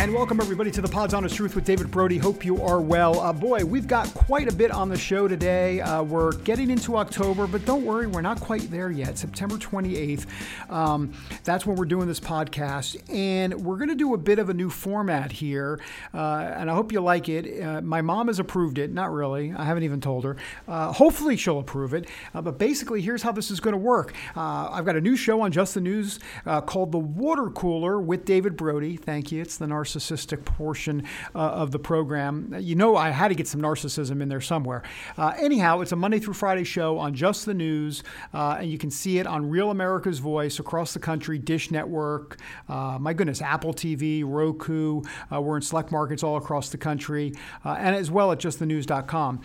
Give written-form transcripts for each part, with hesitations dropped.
And welcome, everybody, to the Pod's Honest Truth with David Brody. Hope you are well. Boy, we've got quite a bit on the show today. We're getting into October, but don't worry, we're not quite there yet. September 28th, that's when we're doing this podcast. And we're going to do a bit of a new format here, and I hope you like it. My mom has approved it. Not really. I haven't even told her. Hopefully, she'll approve it. But basically, here's how this is going to work. I've got a new show on Just the News called The Water Cooler with David Brody. Thank you. It's the narcissistic portion of the program. You know, I had to get some narcissism in there somewhere. Anyhow, it's a Monday through Friday show on Just the News, and you can see it on Real America's Voice across the country, Dish Network, my goodness, Apple TV, Roku. We're in select markets all across the country, and as well at justthenews.com.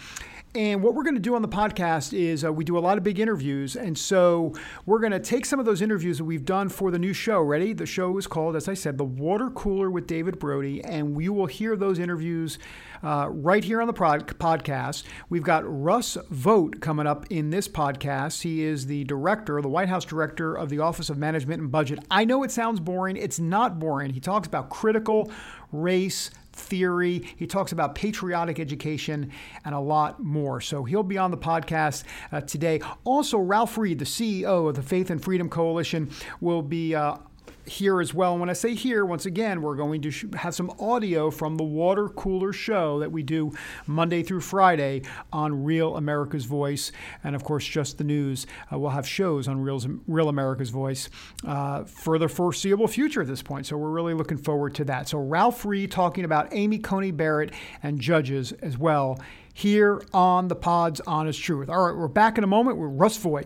And what we're going to do on the podcast is we do a lot of big interviews. And so we're going to take some of those interviews that we've done for the new show. Ready? The show is called, as I said, The Water Cooler with David Brody. And we will hear those interviews right here on the podcast. We've got Russ Vought coming up in this podcast. He is the director, the White House director of the Office of Management and Budget. I know it sounds boring. It's not boring. He talks about critical race theory. He talks about patriotic education and a lot more. So he'll be on the podcast today. Also, Ralph Reed, the CEO of the Faith and Freedom Coalition, will be here as well. And when I say here, once again, we're going to have some audio from the Water Cooler show that we do Monday through Friday on Real America's Voice. And of course, Just the News. We'll have shows on Real America's Voice for the foreseeable future at this point. So we're really looking forward to that. So Ralph Reed talking about Amy Coney Barrett and judges as well here on the Pod's Honest Truth. All right, we're back in a moment with Russ Vought.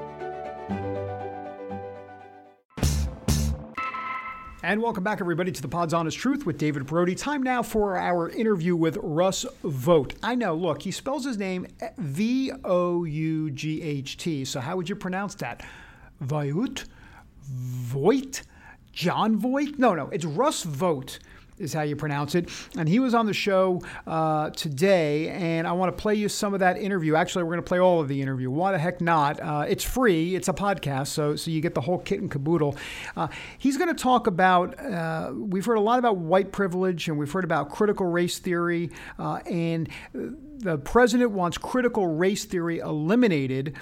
And welcome back, everybody, to the Pod's Honest Truth with David Brody. Time now for our interview with Russ Vought. I know, look, he spells his name V-O-U-G-H-T. So how would you pronounce that? Vought? Voight? John Voight? No, it's Russ Vought is how you pronounce it. And he was on the show today, and I want to play you some of that interview. Actually, we're going to play all of the interview. Why the heck not? It's free. It's a podcast, so you get the whole kit and caboodle. He's going to talk about, we've heard a lot about white privilege, and we've heard about critical race theory, and the president wants critical race theory eliminated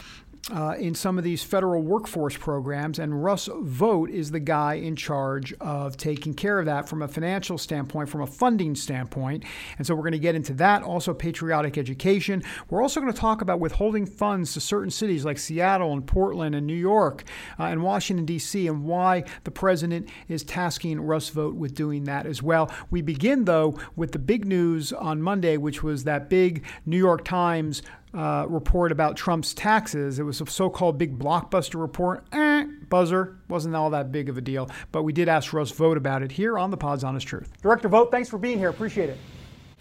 in some of these federal workforce programs, and Russ Vought is the guy in charge of taking care of that from a financial standpoint, from a funding standpoint. And so we're going to get into that. Also, patriotic education. We're also going to talk about withholding funds to certain cities like Seattle and Portland and New York and Washington, D.C., and why the president is tasking Russ Vought with doing that as well. We begin, though, with the big news on Monday, which was that big New York Times report about Trump's taxes. It was a so-called big blockbuster report. Buzzer. Wasn't all that big of a deal. But we did ask Russ Vought about it here on the Pod's Honest Truth. Director Vought, thanks for being here. Appreciate it.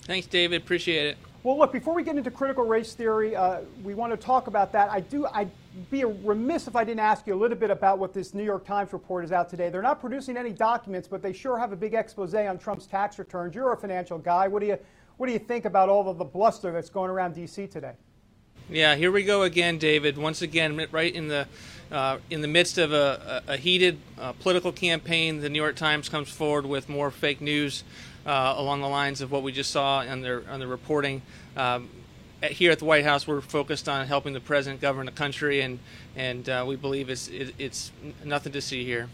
Thanks, David. Appreciate it. Well, look, before we get into critical race theory, we want to talk about that. I'd be remiss if I didn't ask you a little bit about what this New York Times report is out today. They're not producing any documents, but they sure have a big expose on Trump's tax returns. You're a financial guy. What do you think about all of the bluster that's going around D.C. today? Yeah, here we go again, David. Once again, right in the midst of a heated political campaign, the New York Times comes forward with more fake news along the lines of what we just saw on their reporting. Here at the White House, we're focused on helping the president govern the country, and we believe it's nothing to see here.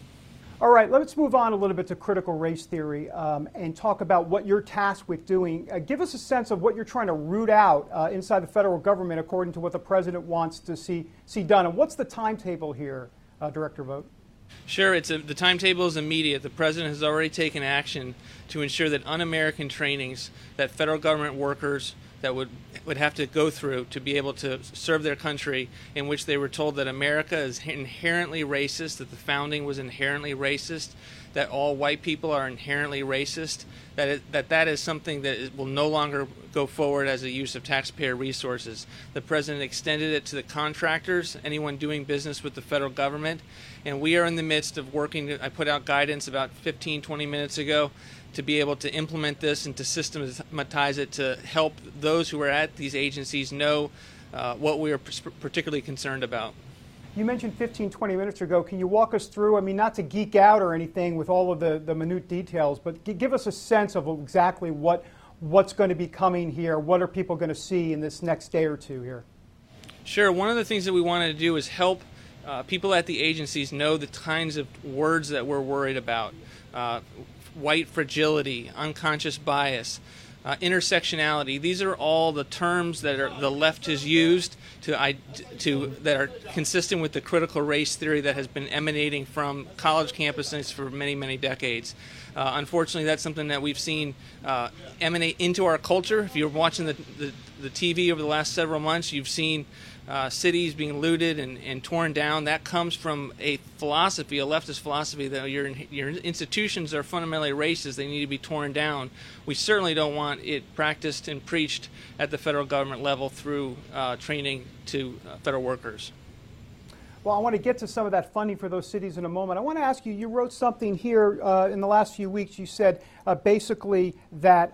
All right, let's move on a little bit to critical race theory and talk about what you're tasked with doing. Give us a sense of what you're trying to root out inside the federal government according to what the president wants to see done. And what's the timetable here, Director Vought? Sure, the timetable is immediate. The president has already taken action to ensure that un-American trainings that federal government workers, that would have to go through to be able to serve their country, in which they were told that America is inherently racist, that the founding was inherently racist, that all white people are inherently racist, that is something that will no longer go forward as a use of taxpayer resources. The president extended it to the contractors, anyone doing business with the federal government, and we are in the midst of working. I put out guidance about 15, 20 minutes ago to be able to implement this and to systematize it to help those who are at these agencies know what we are particularly concerned about. You mentioned 15, 20 minutes ago. Can you walk us through, I mean, not to geek out or anything with all of the minute details, but give us a sense of exactly what's going to be coming here, what are people going to see in this next day or two here? Sure. One of the things that we wanted to do is help people at the agencies know the kinds of words that we're worried about. White fragility, unconscious bias, intersectionality. These are all the terms that the left has used to that are consistent with the critical race theory that has been emanating from college campuses for many, many decades. Unfortunately, that's something that we've seen emanate into our culture. If you're watching the TV over the last several months, you've seen cities being looted and torn down. That comes from a philosophy, a leftist philosophy, that your institutions are fundamentally racist. They need to be torn down. We certainly don't want it practiced and preached at the federal government level through training to federal workers. Well, I want to get to some of that funding for those cities in a moment. I want to ask you, you wrote something here in the last few weeks. You said basically that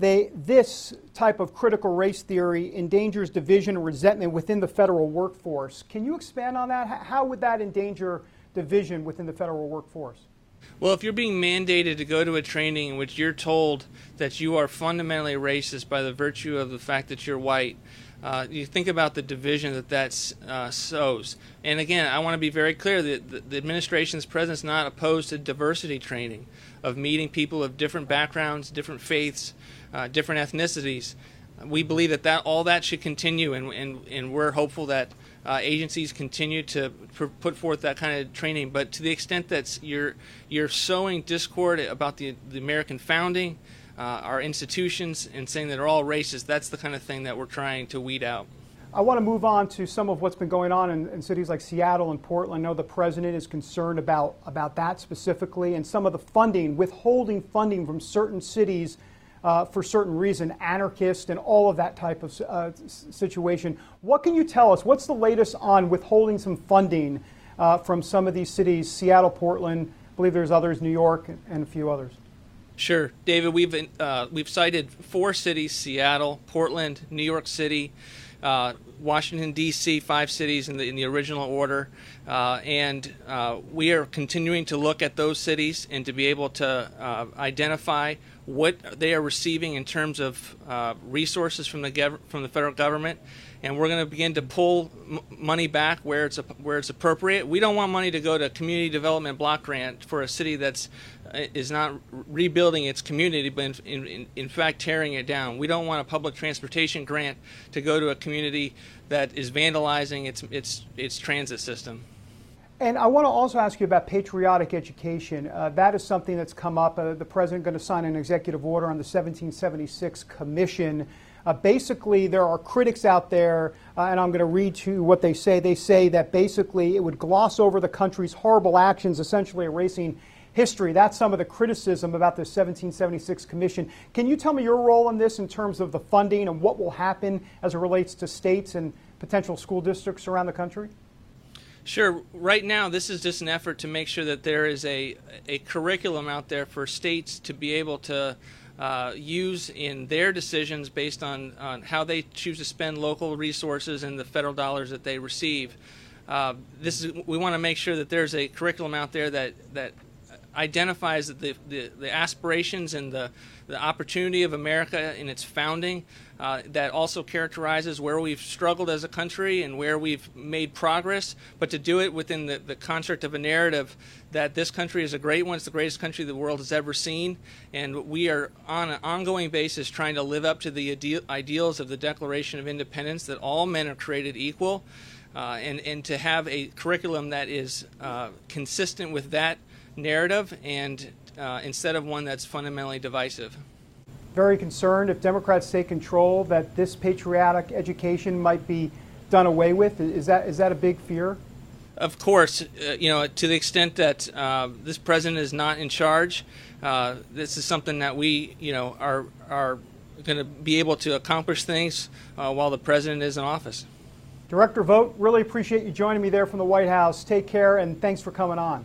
this type of critical race theory endangers division and resentment within the federal workforce. Can you expand on that? How would that endanger division within the federal workforce? Well, if you're being mandated to go to a training in which you're told that you are fundamentally racist by the virtue of the fact that you're white, you think about the division that sows. And again, I want to be very clear that the administration's president is not opposed to diversity training, of meeting people of different backgrounds, different faiths, different ethnicities. We believe that all that should continue, and we're hopeful that agencies continue to put forth that kind of training. But to the extent that you're sowing discord about the American founding, our institutions, and saying that they're all racist, that's the kind of thing that we're trying to weed out. I want to move on to some of what's been going on in cities like Seattle and Portland. I know the president is concerned about that specifically, and some of the funding, withholding funding from certain cities for certain reason, anarchist and all of that type of situation. What can you tell us? What's the latest on withholding some funding from some of these cities, Seattle, Portland, I believe there's others, New York, and a few others? Sure. David, we've cited four cities, Seattle, Portland, New York City, Washington, D.C., five cities in the original order, and we are continuing to look at those cities and to be able to identify what they are receiving in terms of resources from the federal government, and we're going to begin to pull money back where it's appropriate. We don't want money to go to community development block grant for a city that is not rebuilding its community, but in fact tearing it down. We don't want a public transportation grant to go to a community that is vandalizing its transit system. And I want to also ask you about patriotic education. That is something that's come up. The president going to sign an executive order on the 1776 Commission. Basically, there are critics out there, and I'm going to read to you what they say. They say that basically it would gloss over the country's horrible actions, essentially erasing history. That's some of the criticism about the 1776 Commission. Can you tell me your role in this in terms of the funding and what will happen as it relates to states and potential school districts around the country? Sure. Right now, this is just an effort to make sure that there is a curriculum out there for states to be able to use in their decisions based on how they choose to spend local resources and the federal dollars that they receive. We want to make sure that there's a curriculum out there that identifies the aspirations and the opportunity of America in its founding, that also characterizes where we've struggled as a country and where we've made progress, but to do it within the construct of a narrative that this country is a great one, it's the greatest country the world has ever seen, and we are on an ongoing basis trying to live up to the ideals of the Declaration of Independence, that all men are created equal, and to have a curriculum that is consistent with that narrative, and instead of one that's fundamentally divisive. very concerned if Democrats take control that this patriotic education might be done away with? Is that a big fear? Of course, to the extent that this president is not in charge, this is something that we, are going to be able to accomplish things while the president is in office. Director Vought, really appreciate you joining me there from the White House. Take care, and thanks for coming on.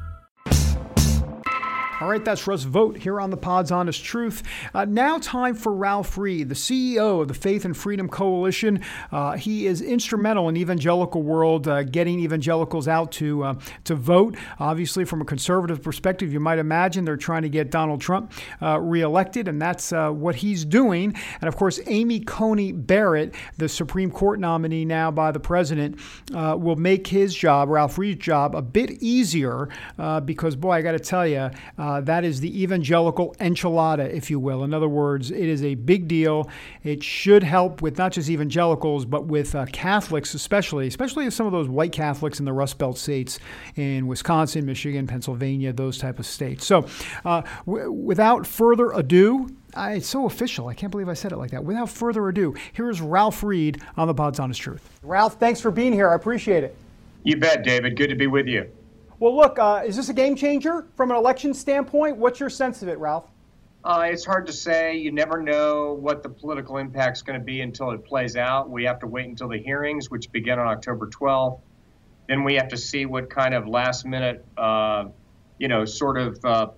All right, that's Russ Vought here on the Pod's Honest Truth. Now time for Ralph Reed, the CEO of the Faith and Freedom Coalition. He is instrumental in the evangelical world, getting evangelicals out to vote. Obviously, from a conservative perspective, you might imagine they're trying to get Donald Trump reelected, and that's what he's doing. And, of course, Amy Coney Barrett, the Supreme Court nominee now by the president, will make his job, Ralph Reed's job, a bit easier because, boy, I got to tell you, that is the evangelical enchilada, if you will. In other words, it is a big deal. It should help with not just evangelicals, but with Catholics especially some of those white Catholics in the Rust Belt states in Wisconsin, Michigan, Pennsylvania, those type of states. So without further ado, it's so official. I can't believe I said it like that. Without further ado, here is Ralph Reed on the Pod's Honest Truth. Ralph, thanks for being here. I appreciate it. You bet, David. Good to be with you. Well, look, is this a game changer from an election standpoint? What's your sense of it, Ralph? It's hard to say. You never know what the political impact's going to be until it plays out. We have to wait until the hearings, which begin on October 12th. Then we have to see what kind of last-minute,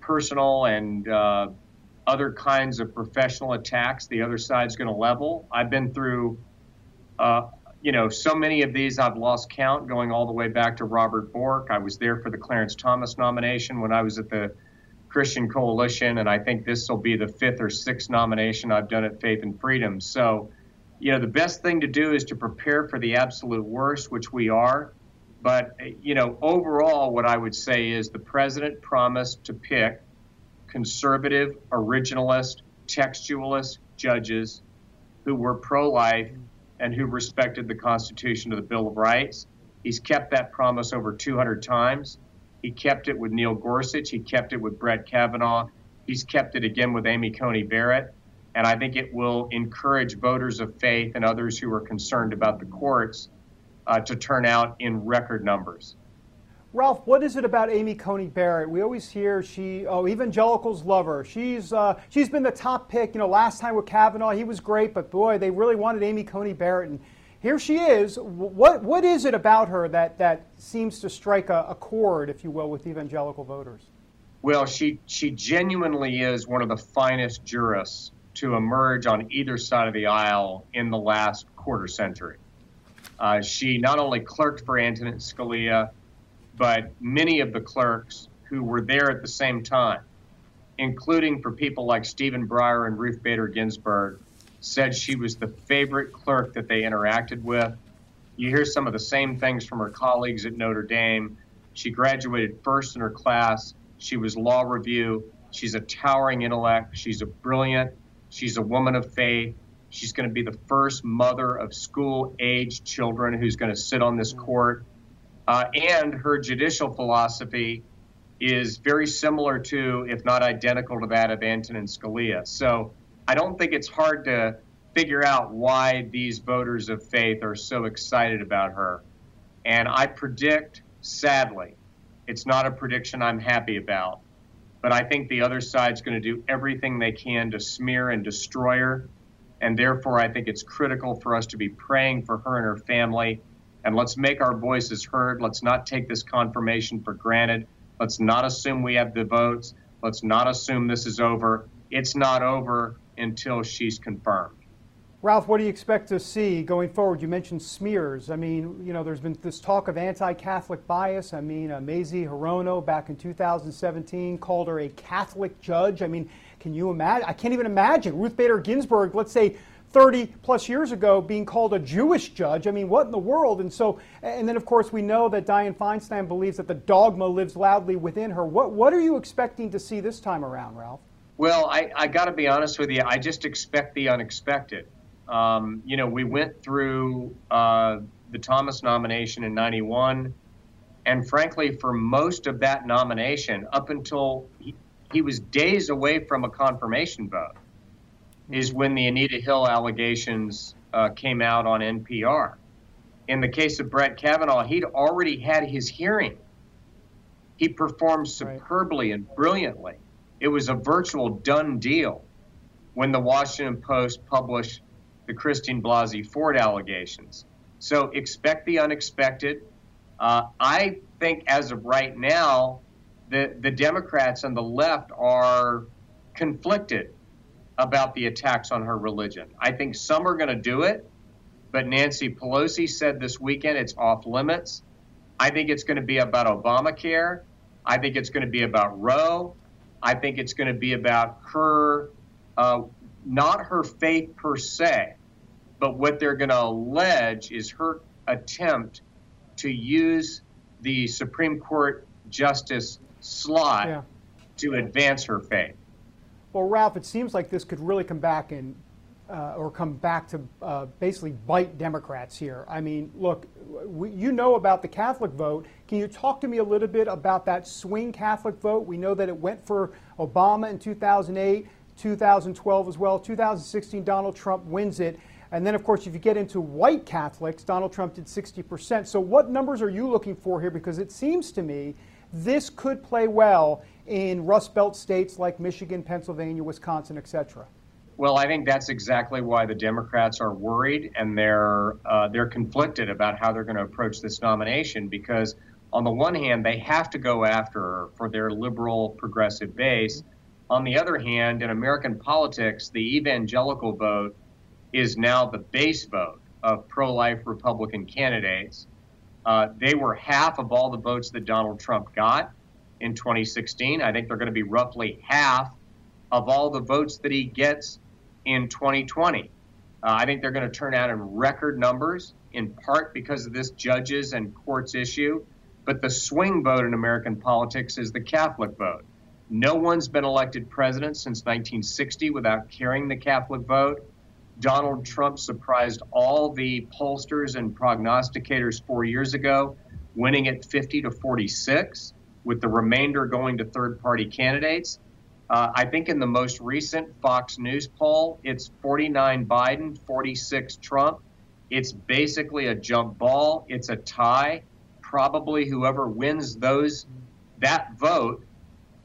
personal and other kinds of professional attacks the other side's going to level. I've been through so many of these I've lost count, going all the way back to Robert Bork. I was there for the Clarence Thomas nomination when I was at the Christian Coalition, and I think this will be the fifth or sixth nomination I've done at Faith and Freedom. So, the best thing to do is to prepare for the absolute worst, which we are. But, overall, what I would say is the president promised to pick conservative, originalist, textualist judges who were pro-life and who respected the Constitution of the Bill of Rights. He's kept that promise over 200 times. He kept it with Neil Gorsuch. He kept it with Brett Kavanaugh. He's kept it again with Amy Coney Barrett. And I think it will encourage voters of faith and others who are concerned about the courts to turn out in record numbers. Ralph, what is it about Amy Coney Barrett? We always hear evangelicals love her. She's been the top pick. Last time with Kavanaugh, he was great, but boy, they really wanted Amy Coney Barrett, and here she is. What is it about her that seems to strike a chord, if you will, with evangelical voters? Well, she genuinely is one of the finest jurists to emerge on either side of the aisle in the last quarter century. She not only clerked for Antonin Scalia, but many of the clerks who were there at the same time, including for people like Stephen Breyer and Ruth Bader Ginsburg, said she was the favorite clerk that they interacted with. You hear some of the same things from her colleagues at Notre Dame. She graduated first in her class. She was law review. She's a towering intellect. She's a brilliant. She's a woman of faith. She's going to be the first mother of school-aged children who's going to sit on this court. And her judicial philosophy is very similar to, if not identical to, that of Antonin Scalia. So I don't think it's hard to figure out why these voters of faith are so excited about her. And I predict, sadly, it's not a prediction I'm happy about, but I think the other side's going to do everything they can to smear and destroy her. And therefore, I think it's critical for us to be praying for her and her family. And let's make our voices heard. Let's not take this confirmation for granted. Let's not assume we have the votes. Let's not assume this is over. It's not over until she's confirmed. Ralph, what do you expect to see going forward? You mentioned smears. I mean, you know, there's been this talk of anti-Catholic bias. I mean, Maisie Hirono back in 2017 called her a Catholic judge. I mean, can you imagine? I can't even imagine Ruth Bader Ginsburg, let's say 30 plus years ago, being called a Jewish judge. I mean, what in the world? And so, and then of course we know that Dianne Feinstein believes that the dogma lives loudly within her. What are you expecting to see this time around, Ralph? Well, I got to be honest with you. I just expect the unexpected. You know, we went through the Thomas nomination in 91, and frankly, for most of that nomination, up until he was days away from a confirmation vote, is when the Anita Hill allegations came out on NPR. In the case of Brett Kavanaugh, he'd already had his hearing. He performed superbly and brilliantly. It was a virtual done deal when the Washington Post published the Christine Blasey Ford allegations. So expect the unexpected. I think as of right now, the Democrats and the left are conflicted about the attacks on her religion. I think some are going to do it, but Nancy Pelosi said this weekend it's off limits. I think it's going to be about Obamacare. I think it's going to be about Roe. I think it's going to be about her not her faith per se, but what they're going to allege is her attempt to use the Supreme Court justice slot to advance her faith. Well, Ralph, it seems like this could really come back and basically bite Democrats here. I mean, look, you know about the Catholic vote. Can you talk to me a little bit about that swing Catholic vote? We know that it went for Obama in 2008. 2012 as well. 2016, Donald Trump wins it. And then, of course, if you get into white Catholics, Donald Trump did 60%. So what numbers are you looking for here? Because it seems to me this could play well in Rust Belt states like Michigan, Pennsylvania, Wisconsin, et cetera. Well, I think that's exactly why the Democrats are worried, and they're conflicted about how they're going to approach this nomination, because on the one hand, they have to go after her for their liberal progressive base. On the other hand, in American politics, the evangelical vote is now the base vote of pro-life Republican candidates. They were half of all the votes that Donald Trump got in 2016. I think they're going to be roughly half of all the votes that he gets in 2020. I think they're going to turn out in record numbers, in part because of this judges and courts issue. But the swing vote in American politics is the Catholic vote. No one's been elected president since 1960 without carrying the Catholic vote. Donald Trump surprised all the pollsters and prognosticators 4 years ago, winning at 50-46, with the remainder going to third-party candidates. I think in the most recent Fox News poll, it's 49 Biden, 46 Trump. It's basically a jump ball. It's a tie. Probably whoever wins that vote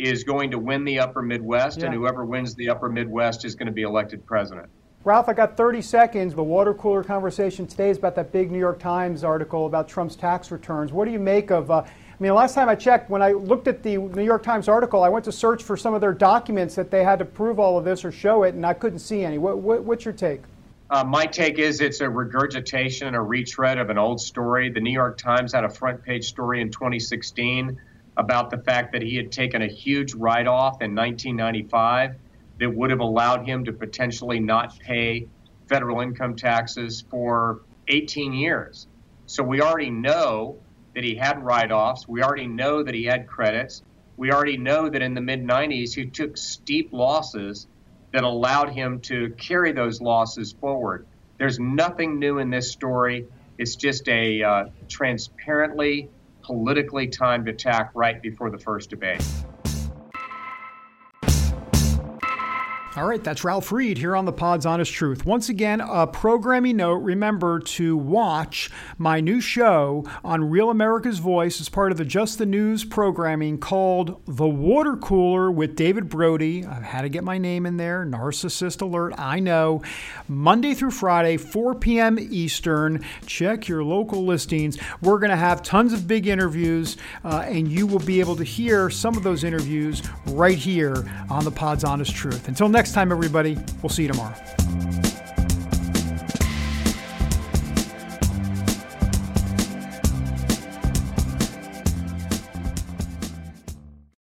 is going to win the upper Midwest, and whoever wins the upper Midwest is going to be elected president. Ralph, I got 30 seconds. The water cooler conversation today is about that big New York Times article about Trump's tax returns. What do you make of, I mean, last time I checked, when I looked at the New York Times article, I went to search for some of their documents that they had to prove all of this or show it, and I couldn't see any. What's your take? My take is it's a regurgitation, a retread of an old story. The New York Times had a front page story in 2016 about the fact that he had taken a huge write-off in 1995 that would have allowed him to potentially not pay federal income taxes for 18 years. So we already know that he had write-offs. We already know that he had credits. We already know that in the mid-90s, he took steep losses that allowed him to carry those losses forward. There's nothing new in this story. It's just a transparently, politically timed attack right before the first debate. All right, that's Ralph Reed here on the Pod's Honest Truth. Once again, a programming note. Remember to watch my new show on Real America's Voice as part of the Just the News programming called The Water Cooler with David Brody. I've had to get my name in there. Narcissist alert, I know. Monday through Friday, 4 p.m. Eastern. Check your local listings. We're going to have tons of big interviews, and you will be able to hear some of those interviews right here on the Pod's Honest Truth. Until next time, everybody. We'll see you tomorrow.